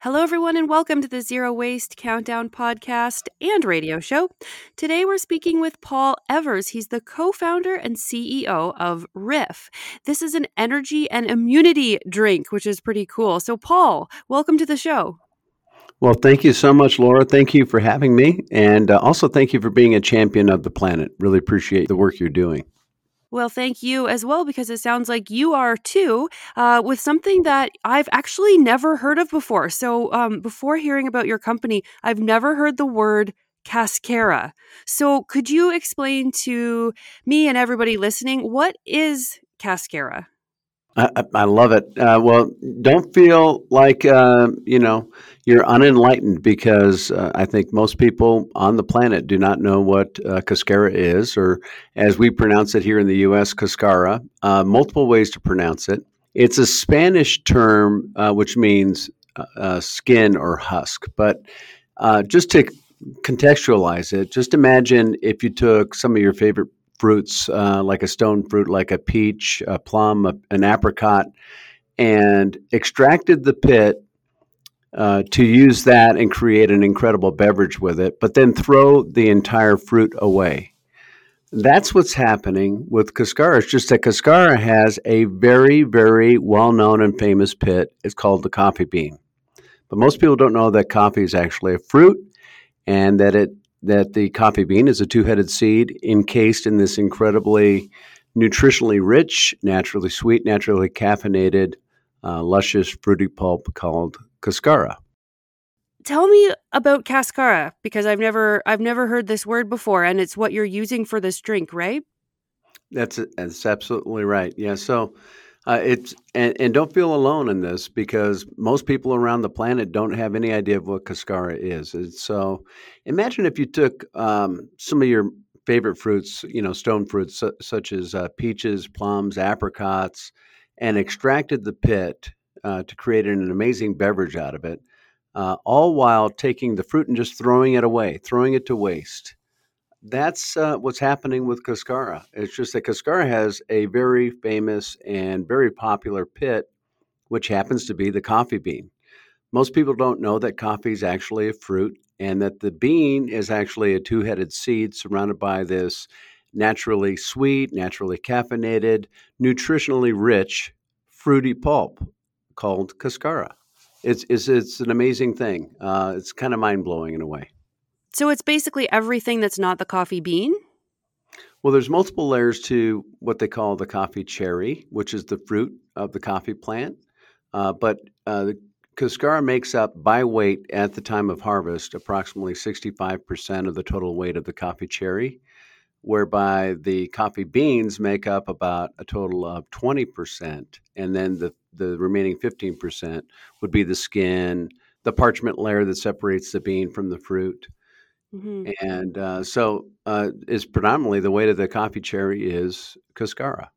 Hello, everyone, and welcome to the Zero Waste Countdown podcast and radio show. Today, we're speaking with Paul Evers. He's the co-founder and CEO of Riff. This is an energy and immunity drink, which is pretty cool. So, Paul, welcome to the show. Well, thank you so much, Laura. Thank you for having me. And also, thank you for being a champion of the planet. Really appreciate the work you're doing. Well, thank you as well, because it sounds like you are too, with something that I've actually never heard of before. So before hearing about your company, I've never heard the word cascara. So could you explain to me and everybody listening, what is cascara? I love it. Well, don't feel like, you're unenlightened, because I think most people on the planet do not know what cascara is, or as we pronounce it here in the U.S., cascara. Multiple ways to pronounce it. It's a Spanish term, which means skin or husk. But just to contextualize it, just imagine if you took some of your favorite fruits, like a stone fruit, like a peach, a plum, an apricot, and extracted the pit to use that and create an incredible beverage with it, but then throw the entire fruit away. That's what's happening with cascara. It's just that cascara has a very, very well-known and famous pit. It's called the coffee bean. But most people don't know that coffee is actually a fruit, and that the coffee bean is a two-headed seed encased in this incredibly nutritionally rich, naturally sweet, naturally caffeinated, luscious fruity pulp called cascara. Tell me about cascara, because I've never heard this word before, and it's what you're using for this drink, right? That's absolutely right. Yeah. So it's don't feel alone in this, because most people around the planet don't have any idea of what cascara is. And so imagine if you took some of your favorite fruits, stone fruits such as peaches, plums, apricots, and extracted the pit to create an amazing beverage out of it, all while taking the fruit and just throwing it away, throwing it to waste. That's what's happening with cascara. It's just that cascara has a very famous and very popular pit, which happens to be the coffee bean. Most people don't know that coffee is actually a fruit, and that the bean is actually a two-headed seed surrounded by this naturally sweet, naturally caffeinated, nutritionally rich, fruity pulp called cascara. It's an amazing thing. It's kind of mind-blowing in a way. So it's basically everything that's not the coffee bean? Well, there's multiple layers to what they call the coffee cherry, which is the fruit of the coffee plant. But the cascara makes up by weight at the time of harvest approximately 65% of the total weight of the coffee cherry, whereby the coffee beans make up about a total of 20%. And then the remaining 15% would be the skin, the parchment layer that separates the bean from the fruit. Mm-hmm. And so is predominantly the weight of the coffee cherry is cascara.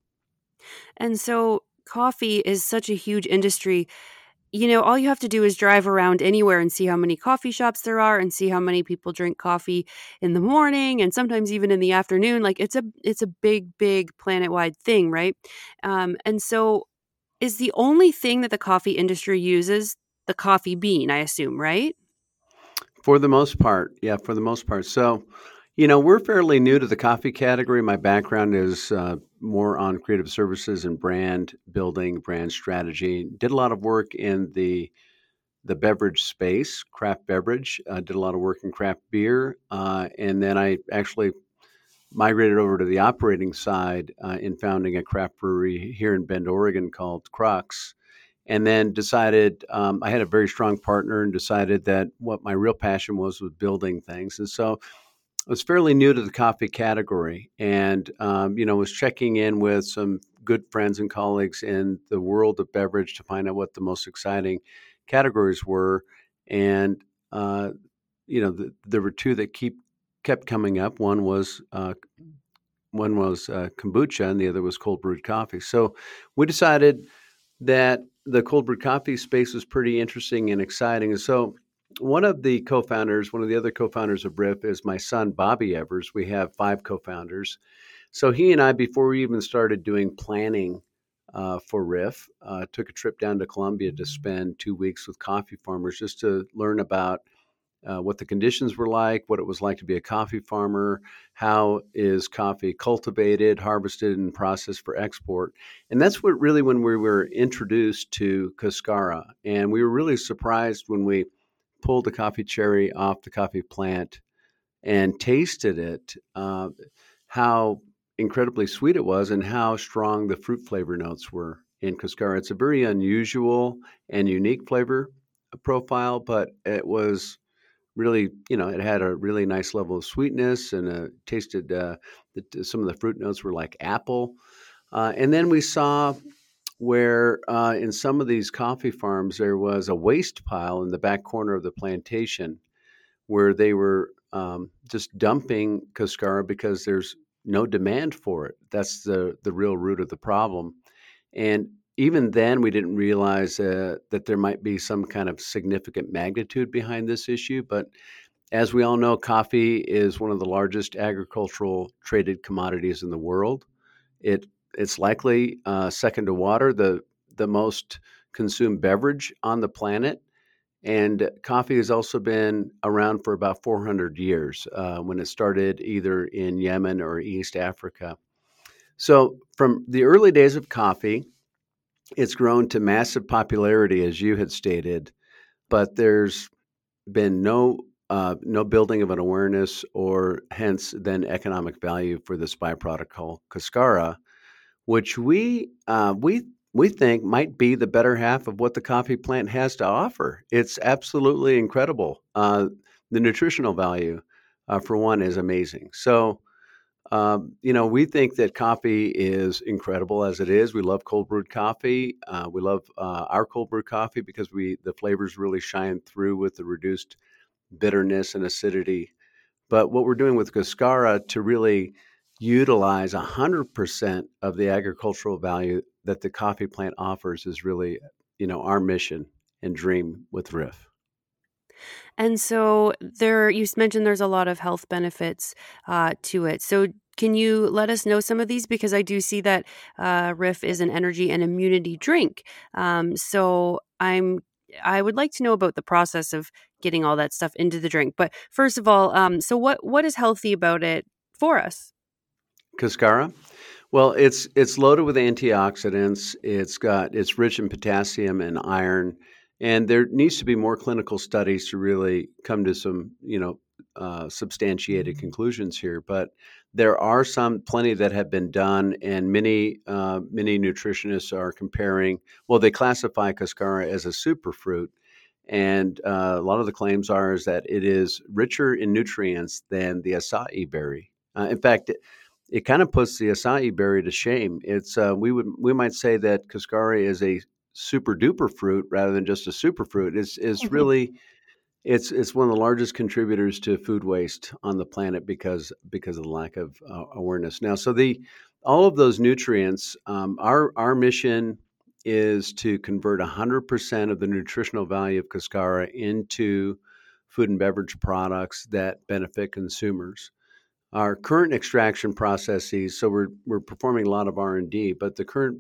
And so coffee is such a huge industry. All you have to do is drive around anywhere and see how many coffee shops there are and see how many people drink coffee in the morning and sometimes even in the afternoon. Like it's a big, big planet-wide thing, right? And so is the only thing that the coffee industry uses the coffee bean, I assume, right? For the most part. Yeah, for the most part. So, we're fairly new to the coffee category. My background is more on creative services and brand building, brand strategy. Did a lot of work in the beverage space, craft beverage. Did a lot of work in craft beer. And then I actually migrated over to the operating side in founding a craft brewery here in Bend, Oregon called Crux. And then decided, I had a very strong partner and decided that what my real passion was building things. And so I was fairly new to the coffee category and, was checking in with some good friends and colleagues in the world of beverage to find out what the most exciting categories were. And, you know, there were two that kept coming up. One was kombucha, and the other was cold brewed coffee. So we decided that the cold brewed coffee space was pretty interesting and exciting. And so one of the other co-founders of Riff is my son, Bobby Evers. We have 5 co-founders. So he and I, before we even started doing planning for Riff, took a trip down to Colombia to spend 2 weeks with coffee farmers just to learn about what the conditions were like, what it was like to be a coffee farmer, how is coffee cultivated, harvested, and processed for export. And that's what really when we were introduced to cascara. And we were really surprised when we pulled the coffee cherry off the coffee plant and tasted it, how incredibly sweet it was and how strong the fruit flavor notes were in cascara. It's a very unusual and unique flavor profile, but it was really, you know, it had a really nice level of sweetness and tasted, some of the fruit notes were like apple. And then we saw where in some of these coffee farms, there was a waste pile in the back corner of the plantation where they were just dumping cascara because there's no demand for it. That's the real root of the problem. And even then, we didn't realize that there might be some kind of significant magnitude behind this issue. But as we all know, coffee is one of the largest agricultural traded commodities in the world. It's likely second to water, the most consumed beverage on the planet. And coffee has also been around for about 400 years when it started either in Yemen or East Africa. So from the early days of coffee, it's grown to massive popularity, as you had stated, but there's been no building of an awareness or hence then economic value for this byproduct called cascara, which we think might be the better half of what the coffee plant has to offer. It's absolutely incredible. The nutritional value, for one, is amazing. So, you know, we think that coffee is incredible as it is. We love cold brewed coffee. We love our cold brewed coffee because the flavors really shine through with the reduced bitterness and acidity. But what we're doing with cascara to really utilize 100% of the agricultural value that the coffee plant offers is really, you know, our mission and dream with Riff. And so you mentioned there's a lot of health benefits to it. So can you let us know some of these? Because I do see that Riff is an energy and immunity drink. So I would like to know about the process of getting all that stuff into the drink. But first of all, so what is healthy about it for us? Cascara? Well, it's loaded with antioxidants. It's rich in potassium and iron. And there needs to be more clinical studies to really come to some, you know, substantiated conclusions here. But there are plenty that have been done, and many nutritionists are comparing. Well, they classify cascara as a superfruit, and a lot of the claims is that it is richer in nutrients than the acai berry. In fact, it kind of puts the acai berry to shame. It's we might say that cascara is a super duper fruit rather than just a superfruit. It's one of the largest contributors to food waste on the planet because of the lack of awareness. Now, so all of those nutrients, our mission is to convert 100% of the nutritional value of cascara into food and beverage products that benefit consumers. Our current extraction processes, so we're performing a lot of R&D, but the current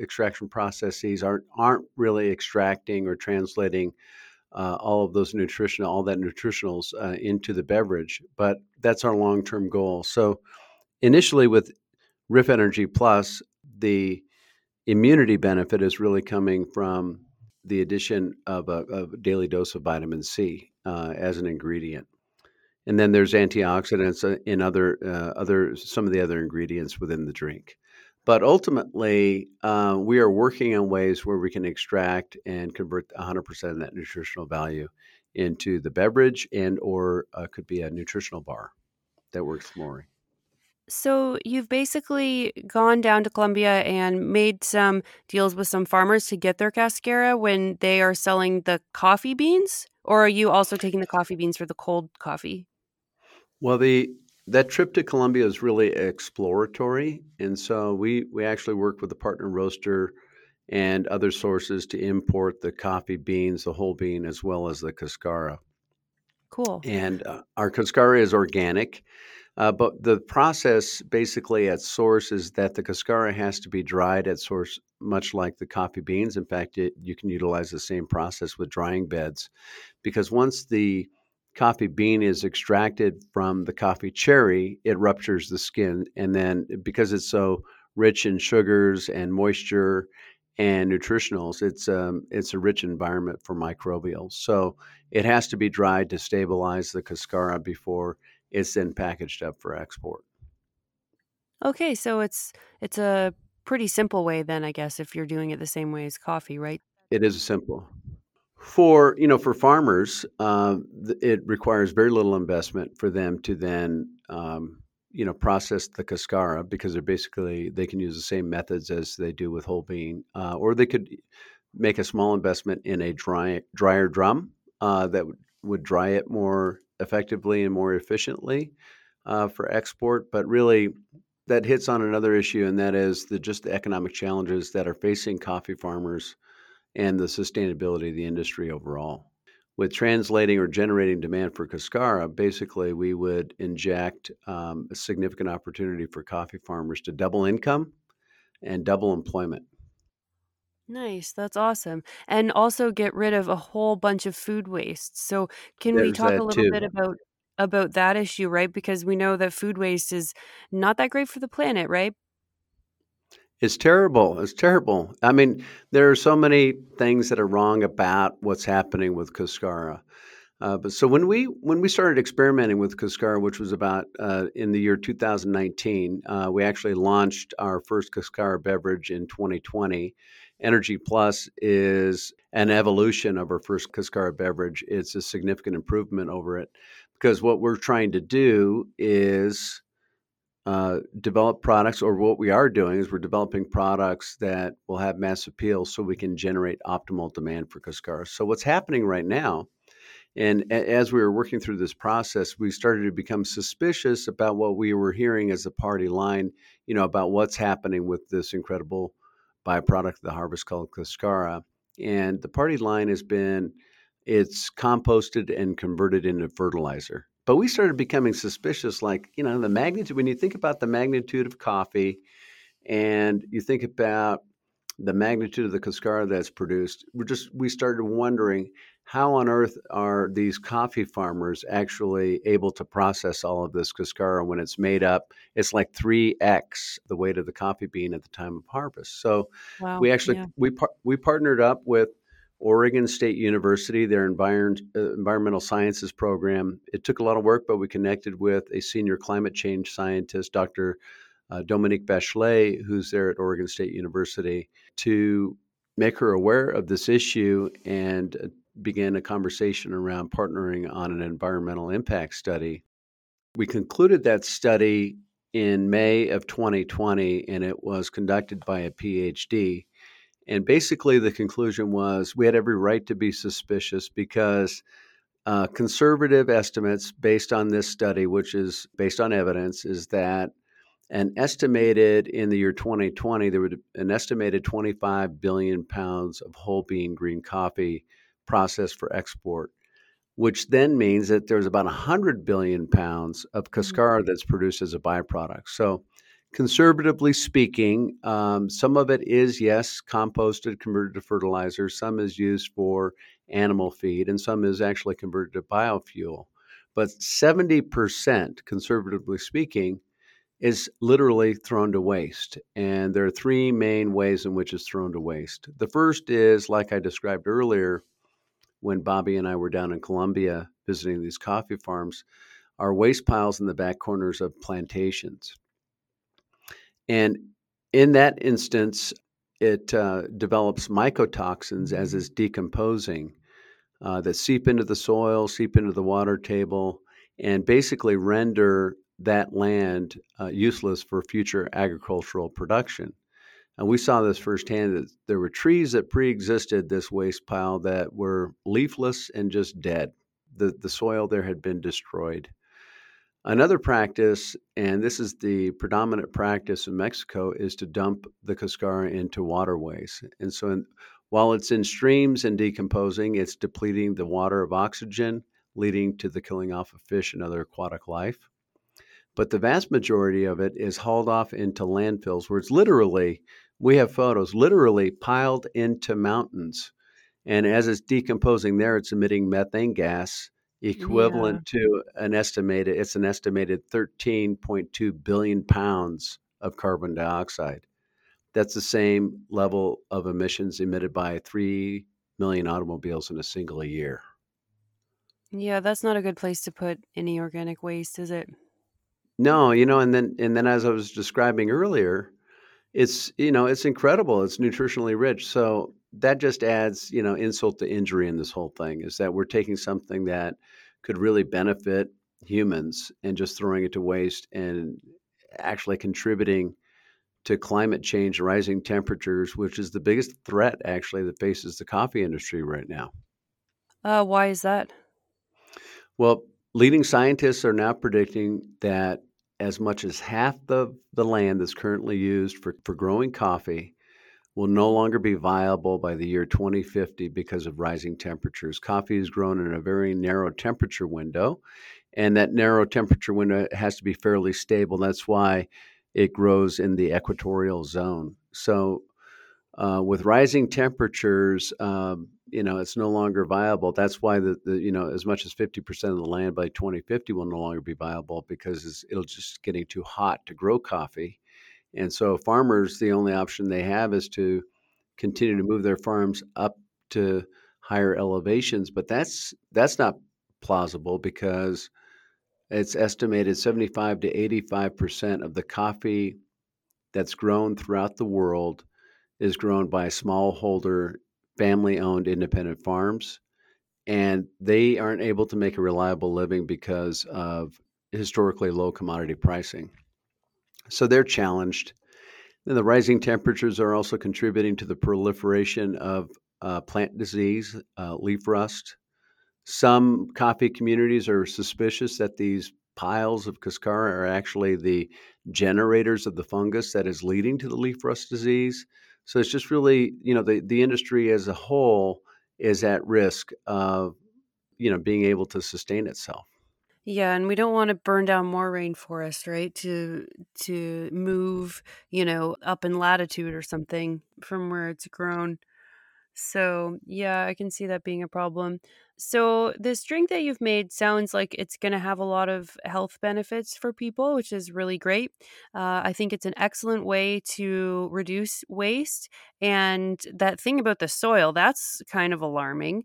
extraction processes aren't really extracting or translating all that nutritionals into the beverage. But that's our long-term goal. So initially with Riff Energy Plus, the immunity benefit is really coming from the addition of a daily dose of vitamin C as an ingredient. And then there's antioxidants in some of the other ingredients within the drink. But ultimately, we are working on ways where we can extract and convert 100% of that nutritional value into the beverage, and or could be a nutritional bar that works more. So you've basically gone down to Colombia and made some deals with some farmers to get their cascara when they are selling the coffee beans? Or are you also taking the coffee beans for the cold coffee? Well, that trip to Colombia is really exploratory. And so we actually worked with a partner roaster and other sources to import the coffee beans, the whole bean, as well as the cascara. Cool. And our cascara is organic. But the process basically at source is that the cascara has to be dried at source, much like the coffee beans. In fact, you can utilize the same process with drying beds, because once the coffee bean is extracted from the coffee cherry, it ruptures the skin. And then because it's so rich in sugars and moisture and nutritionals, it's a rich environment for microbials. So it has to be dried to stabilize the cascara before it's then packaged up for export. Okay, so it's a pretty simple way then, I guess, if you're doing it the same way as coffee, right? It is simple. For farmers, it requires very little investment for them to then, process the cascara, because they can use the same methods as they do with whole bean, or they could make a small investment in a dryer drum that would dry it more effectively and more efficiently for export. But really, that hits on another issue, and that is the economic challenges that are facing coffee farmers and the sustainability of the industry overall. With translating or generating demand for cascara, basically we would inject a significant opportunity for coffee farmers to double income and double employment. Nice. That's awesome. And also get rid of a whole bunch of food waste. So can we talk a little bit about that issue, right? Because we know that food waste is not that great for the planet, right? It's terrible. It's terrible. I mean, there are so many things that are wrong about what's happening with cascara. But so when we started experimenting with cascara, which was about in the year 2019, we actually launched our first cascara beverage in 2020. Energy Plus is an evolution of our first cascara beverage. It's a significant improvement over it, because what we're trying to do is develop products, or what we are doing is we're developing products that will have mass appeal so we can generate optimal demand for cascara. So what's happening right now, and as we were working through this process, we started to become suspicious about what we were hearing as a party line, about what's happening with this incredible byproduct of the harvest called cascara. And the party line has been, it's composted and converted into fertilizer. But we started becoming suspicious, the magnitude, when you think about the magnitude of coffee and you think about the magnitude of the cascara that's produced, we started wondering, how on earth are these coffee farmers actually able to process all of this cascara when it's made up? It's like 3x the weight of the coffee bean at the time of harvest. So we partnered up with Oregon State University, their environmental sciences program. It took a lot of work, but we connected with a senior climate change scientist, Dr. Dominique Bachelet, who's there at Oregon State University, to make her aware of this issue and began a conversation around partnering on an environmental impact study. We concluded that study in May of 2020, and it was conducted by a PhD. And basically the conclusion was we had every right to be suspicious, because conservative estimates based on this study, which is based on evidence, is that in the year 2020, there were an estimated 25 billion pounds of whole bean green coffee processed for export, which then means that there's about 100 billion pounds of cascara that's produced as a byproduct. So conservatively speaking, some of it is, yes, composted, converted to fertilizer. Some is used for animal feed, and some is actually converted to biofuel. But 70%, conservatively speaking, is literally thrown to waste. And there are three main ways in which it's thrown to waste. The first is, like I described earlier, when Bobby and I were down in Colombia visiting these coffee farms, are waste piles in the back corners of plantations. And in that instance, it develops mycotoxins as it's decomposing that seep into the soil, seep into the water table, and basically render that land useless for future agricultural production. And we saw this firsthand, that there were trees that preexisted this waste pile that were leafless and just dead. The soil there had been destroyed. Another practice, and this is the predominant practice in Mexico, is to dump the cascara into waterways. And so while it's in streams and decomposing, it's depleting the water of oxygen, leading to the killing off of fish and other aquatic life. But the vast majority of it is hauled off into landfills, where it's literally, we have photos, literally piled into mountains. And as it's decomposing there, it's emitting methane gas equivalent to an estimated 13.2 billion pounds of carbon dioxide. That's the same level of emissions emitted by 3 million automobiles in a single year. Yeah, that's not a good place to put any organic waste, is it? No, and then as I was describing earlier, it's incredible. It's nutritionally rich. So that just adds, insult to injury in this whole thing, is that we're taking something that could really benefit humans and just throwing it to waste and actually contributing to climate change, rising temperatures, which is the biggest threat actually that faces the coffee industry right now. Why is that? Well, leading scientists are now predicting that as much as half the land that's currently used for growing coffee will no longer be viable by the year 2050 because of rising temperatures. Coffee is grown in a very narrow temperature window, and that narrow temperature window has to be fairly stable. That's why it grows in the equatorial zone. So with rising temperatures, it's no longer viable. That's why the as much as 50% of the land by 2050 will no longer be viable, because it'll just getting too hot to grow coffee. And so farmers, the only option they have is to continue to move their farms up to higher elevations. But that's not plausible, because it's estimated 75 to 85% of the coffee that's grown throughout the world is grown by smallholder, family-owned independent farms. And they aren't able to make a reliable living because of historically low commodity pricing. So they're challenged. And the rising temperatures are also contributing to the proliferation of plant disease, leaf rust. Some coffee communities are suspicious that these piles of cascara are actually the generators of the fungus that is leading to the leaf rust disease. So it's just really, the industry as a whole is at risk of, being able to sustain itself. Yeah, and we don't want to burn down more rainforest, right? To move, up in latitude or something from where it's grown. So, yeah, I can see that being a problem. So this drink that you've made sounds like it's going to have a lot of health benefits for people, which is really great. I think it's an excellent way to reduce waste. And that thing about the soil, that's kind of alarming,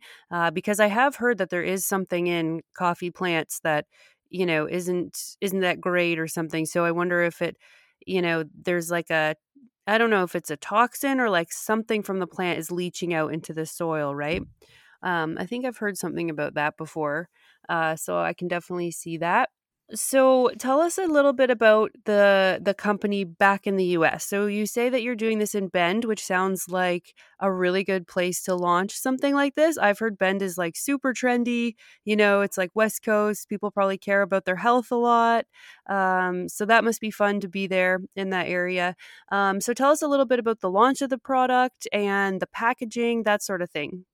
because I have heard that there is something in coffee plants that, isn't that great or something. So I wonder if it, there's like I don't know if it's a toxin or like something from the plant is leaching out into the soil, right? I think I've heard something about that before. So I can definitely see that. So tell us a little bit about the company back in the US. So you say that you're doing this in Bend, which sounds like a really good place to launch something like this. I've heard Bend is like super trendy. It's like West Coast. People probably care about their health a lot. So that must be fun to be there in that area. So tell us a little bit about the launch of the product and the packaging, that sort of thing.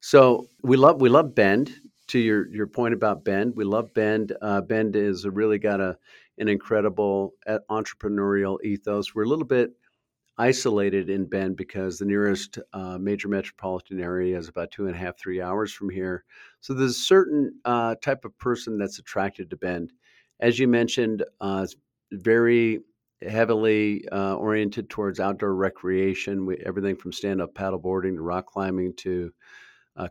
So we love Bend. To your point about Bend, we love Bend. Bend is really got an incredible entrepreneurial ethos. We're a little bit isolated in Bend because the nearest major metropolitan area is about 2.5-3 hours from here. So there's a certain type of person that's attracted to Bend. As you mentioned, it's very heavily oriented towards outdoor recreation. Everything from stand-up paddleboarding to rock climbing to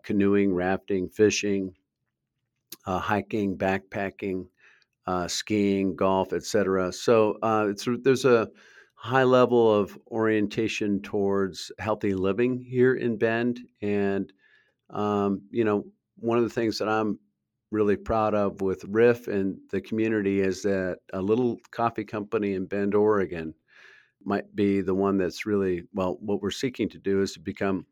canoeing, rafting, fishing, hiking, backpacking, skiing, golf, etc. So there's a high level of orientation towards healthy living here in Bend. And, one of the things that I'm really proud of with Riff and the community is that a little coffee company in Bend, Oregon might be the one that's really, well, what we're seeking to do is to become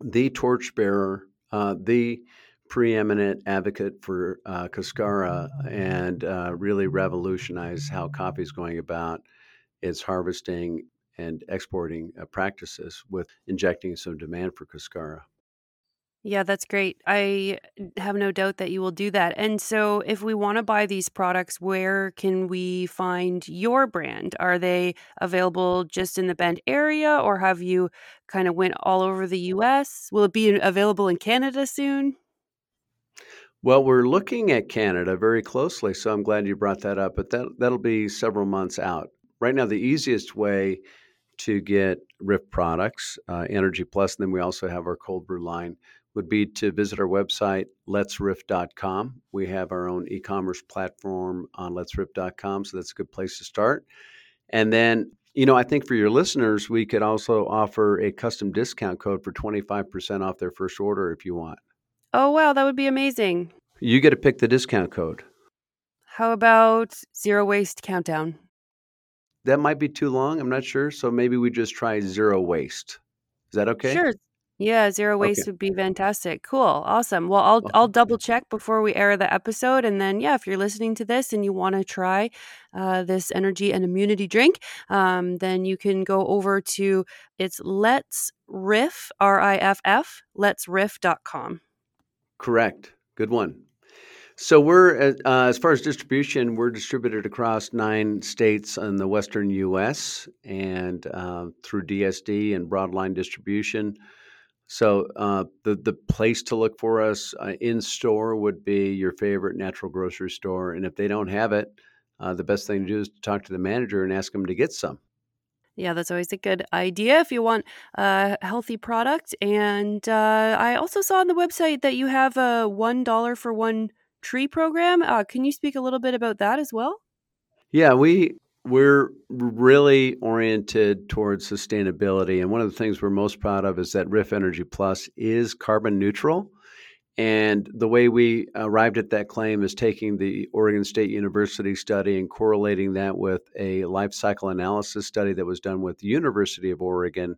the torchbearer, the preeminent advocate for cascara, and really revolutionize how coffee is going about its harvesting and exporting practices with injecting some demand for cascara. Yeah, that's great. I have no doubt that you will do that. And so if we want to buy these products, where can we find your brand? Are they available just in the Bend area, or have you kind of went all over the U.S.? Will it be available in Canada soon? Well, we're looking at Canada very closely, so I'm glad you brought that up. But that'll be several months out. Right now, the easiest way to get Riff products, Energy Plus, and then we also have our cold brew line, would be to visit our website, letsriff.com. We have our own e-commerce platform on letsriff.com, so that's a good place to start. And then, you know, I think for your listeners, we could also offer a custom discount code for 25% off their first order if you want. Oh, wow, that would be amazing. You get to pick the discount code. How about Zero Waste Countdown? That might be too long, I'm not sure. So maybe we just try Zero Waste. Is that okay? Sure. Yeah, Zero Waste would be fantastic. Cool. Awesome. Well, I'll double check before we air the episode. And then, yeah, if you're listening to this and you want to try this energy and immunity drink, then you can go over to it's Let's Riff, RIFF, letsriff.com. Correct. Good one. So we're, as far as distribution, we're distributed across 9 states in the western U.S. and through DSD and broadline distribution. So the place to look for us in store would be your favorite natural grocery store. And if they don't have it, the best thing to do is to talk to the manager and ask them to get some. Yeah, that's always a good idea if you want a healthy product. And I also saw on the website that you have a $1 for one tree program. Can you speak a little bit about that as well? Yeah, We're really oriented towards sustainability. And one of the things we're most proud of is that Riff Energy Plus is carbon neutral. And the way we arrived at that claim is taking the Oregon State University study and correlating that with a life cycle analysis study that was done with the University of Oregon.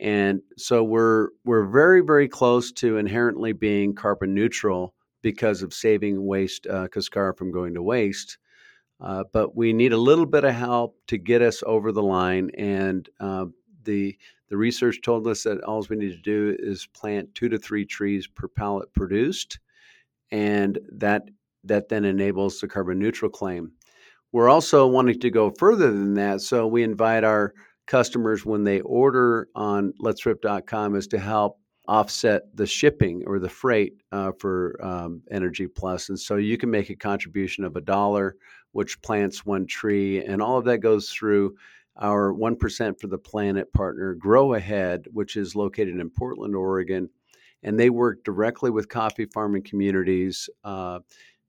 And so we're very, very close to inherently being carbon neutral because of saving waste, cascara from going to waste. But we need a little bit of help to get us over the line. And the research told us that all we need to do is plant 2 to 3 trees per pallet produced. And that then enables the carbon neutral claim. We're also wanting to go further than that. So we invite our customers when they order on letsriff.com is to help offset the shipping or the freight for Energy Plus. And so you can make a contribution of $1, which plants 1 tree. And all of that goes through our 1% for the Planet partner, Grow Ahead, which is located in Portland, Oregon. And they work directly with coffee farming communities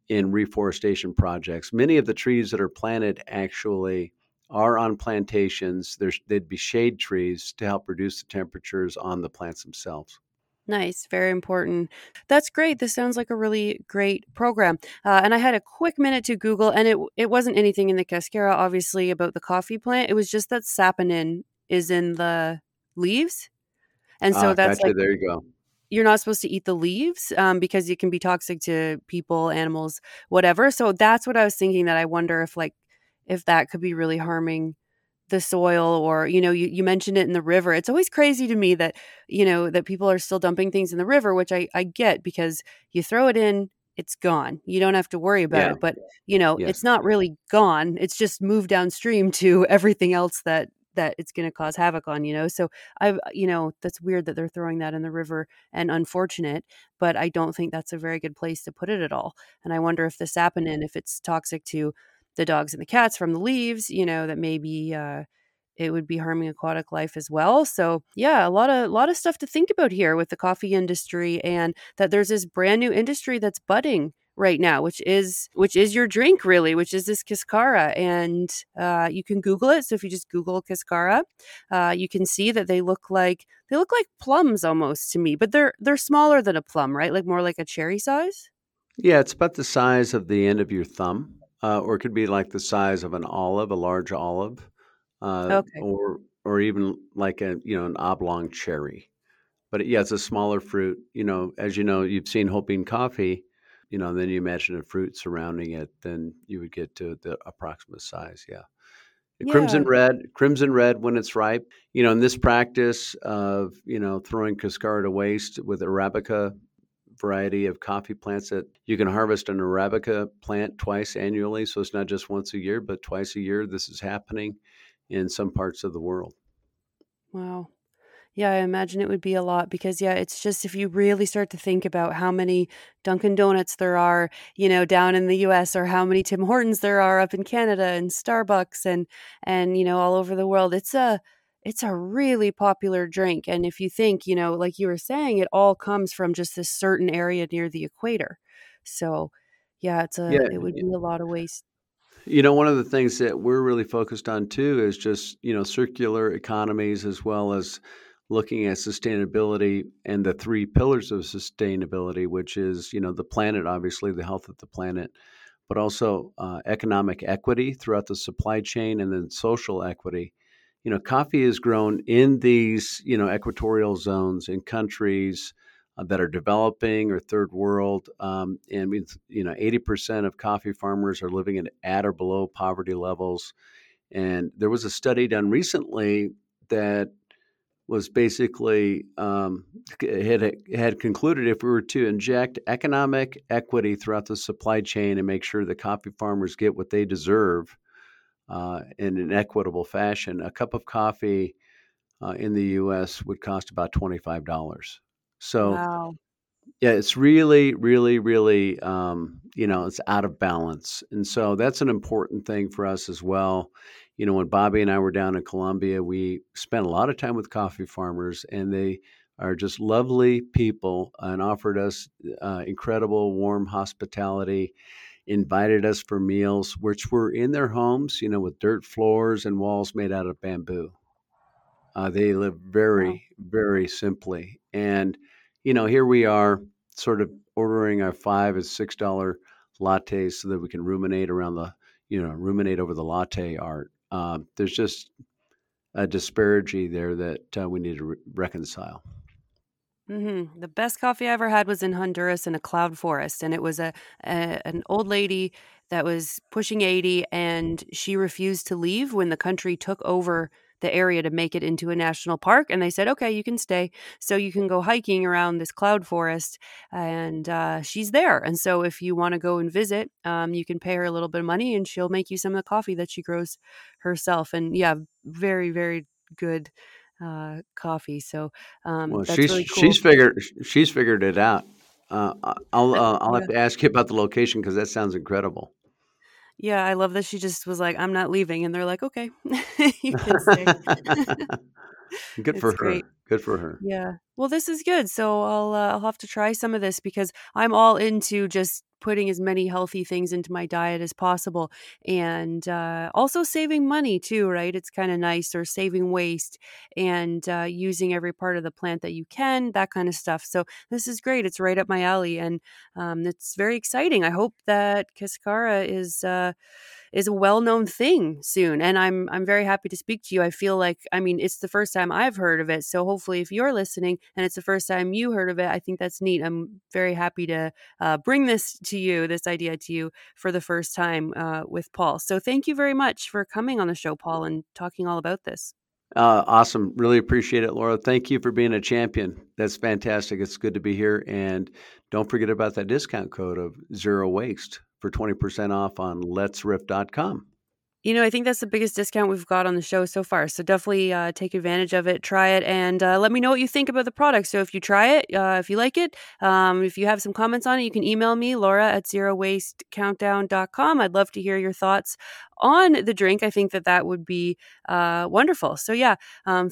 in reforestation projects. Many of the trees that are planted actually are on plantations. They'd be shade trees to help reduce the temperatures on the plants themselves. Nice. Very important. That's great. This sounds like a really great program. And I had a quick minute to Google, and it wasn't anything in the cascara, obviously, about the coffee plant. It was just that saponin is in the leaves. And so that's gotcha. Like, there you go. You're not supposed to eat the leaves because it can be toxic to people, animals, whatever. So that's what I was thinking, that I wonder if that could be really harming the soil, or, you know, you mentioned it in the river. It's always crazy to me that, you know, that people are still dumping things in the river, which I get, because you throw it in, it's gone. You don't have to worry about it, but, you know, It's not really gone. It's just moved downstream to everything else that it's going to cause havoc on, you know? So that's weird that they're throwing that in the river, and unfortunate, but I don't think that's a very good place to put it at all. And I wonder if the saponin, if it's toxic to the dogs and the cats from the leaves, you know, that maybe it would be harming aquatic life as well. So yeah, a lot of stuff to think about here with the coffee industry, and that there's this brand new industry that's budding right now, which is your drink really, which is this cascara. And you can Google it. So if you just Google cascara, you can see that they look like plums almost to me, but they're smaller than a plum, right? Like more like a cherry size. Yeah, it's about the size of the end of your thumb, or it could be like the size of an olive, a large olive, okay. or even like an oblong cherry. But yeah, it's a smaller fruit. You know, as you know, you've seen whole bean coffee. You know, then you imagine a fruit surrounding it, then you would get to the approximate size. Yeah. Yeah. Crimson red when it's ripe. You know, in this practice of, you know, throwing cascara to waste with Arabica variety of coffee plants, that you can harvest an Arabica plant twice annually. So it's not just once a year, but twice a year. This is happening in some parts of the world. Wow. Yeah, I imagine it would be a lot because, yeah, it's just if you really start to think about how many Dunkin' Donuts there are, you know, down in the U.S. or how many Tim Hortons there are up in Canada and Starbucks and you know, all over the world, it's a really popular drink. And if you think, you know, like you were saying, it all comes from just this certain area near the equator. So, yeah, it would be a lot of waste. You know, one of the things that we're really focused on, too, is just, you know, circular economies as well as looking at sustainability and the three pillars of sustainability, which is, you know, the planet, obviously the health of the planet, but also economic equity throughout the supply chain and then social equity. You know, coffee is grown in these, you know, equatorial zones in countries that are developing or third world. And, you know, 80% of coffee farmers are living at or below poverty levels. And there was a study done recently that was basically had concluded if we were to inject economic equity throughout the supply chain and make sure the coffee farmers get what they deserve in an equitable fashion, a cup of coffee in the U.S. would cost about $25. So, wow. Yeah, it's really, really, really, you know, it's out of balance. And so that's an important thing for us as well. You know, when Bobby and I were down in Colombia, we spent a lot of time with coffee farmers, and they are just lovely people and offered us incredible warm hospitality, invited us for meals, which were in their homes, you know, with dirt floors and walls made out of bamboo. They live very, very simply. And, you know, here we are sort of ordering our $5 and $6 lattes so that we can ruminate over the latte art. There's just a disparity there that we need to reconcile. Mm-hmm. The best coffee I ever had was in Honduras in a cloud forest. And it was an old lady that was pushing 80, and she refused to leave when the country took over the area to make it into a national park. And they said, okay, you can stay. So you can go hiking around this cloud forest, and she's there. And so if you want to go and visit, you can pay her a little bit of money and she'll make you some of the coffee that she grows herself. And yeah, very, very good coffee. So well, that's really cool. She's figured it out. I'll have to ask you about the location because that sounds incredible. Yeah, I love that she just was like, I'm not leaving. And they're like, okay, you can stay. Good for her. Great. Good for her. Yeah. Well, this is good. So I'll have to try some of this because I'm all into just putting as many healthy things into my diet as possible. And also saving money too, right? It's kind of nice, or saving waste and using every part of the plant that you can, that kind of stuff. So this is great. It's right up my alley, and it's very exciting. I hope that cascara is a well-known thing soon. And I'm very happy to speak to you. I feel like, I mean, it's the first time I've heard of it. So hopefully if you're listening and it's the first time you heard of it, I think that's neat. I'm very happy to bring this idea to you for the first time with Paul. So thank you very much for coming on the show, Paul, and talking all about this. Awesome. Really appreciate it, Laura. Thank you for being a champion. That's fantastic. It's good to be here. And don't forget about that discount code of Zero Waste for 20% off on letsriff.com. You know, I think that's the biggest discount we've got on the show so far. So definitely take advantage of it, try it, and let me know what you think about the product. So if you try it, if you like it, if you have some comments on it, you can email me, Laura@ZeroWasteCountdown.com. I'd love to hear your thoughts on the drink. I think that would be wonderful. So yeah,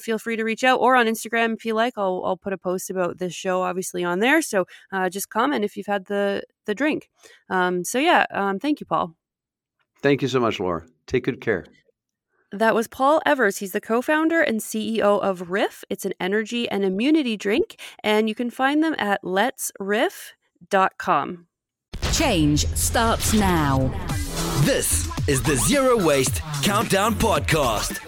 feel free to reach out, or on Instagram if you like. I'll put a post about this show obviously on there. So just comment if you've had the drink. So yeah, thank you, Paul. Thank you so much, Laura. Take good care. That was Paul Evers. He's the co-founder and CEO of Riff. It's an energy and immunity drink, and you can find them at letsriff.com. Change starts now. This is the Zero Waste Countdown Podcast.